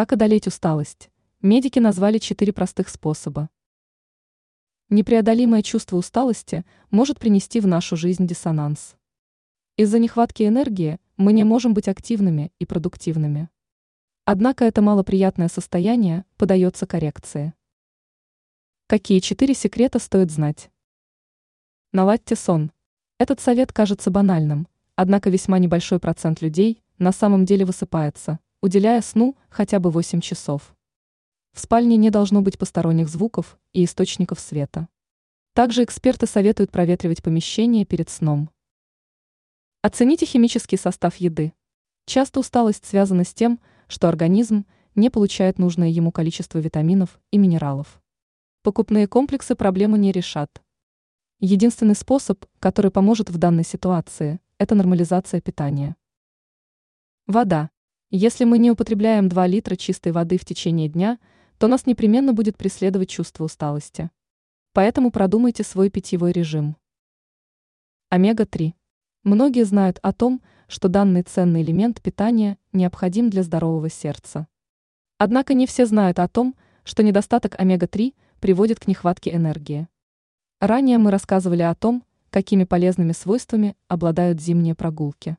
Как одолеть усталость? Медики назвали 4 простых способа. Непреодолимое чувство усталости может принести в нашу жизнь диссонанс. Из-за нехватки энергии мы не можем быть активными и продуктивными. Однако это малоприятное состояние поддается коррекции. Какие 4 секрета стоит знать? Наладьте сон. Этот совет кажется банальным, однако весьма небольшой процент людей на самом деле высыпается, уделяя сну хотя бы 8 часов. В спальне не должно быть посторонних звуков и источников света. Также эксперты советуют проветривать помещение перед сном. Оцените химический состав еды. Часто усталость связана с тем, что организм не получает нужное ему количество витаминов и минералов. Покупные комплексы проблему не решат. Единственный способ, который поможет в данной ситуации, это нормализация питания. Вода. Если мы не употребляем 2 литра чистой воды в течение дня, то нас непременно будет преследовать чувство усталости. Поэтому продумайте свой питьевой режим. Омега-3. Многие знают о том, что данный ценный элемент питания необходим для здорового сердца. Однако не все знают о том, что недостаток омега-3 приводит к нехватке энергии. Ранее мы рассказывали о том, какими полезными свойствами обладают зимние прогулки.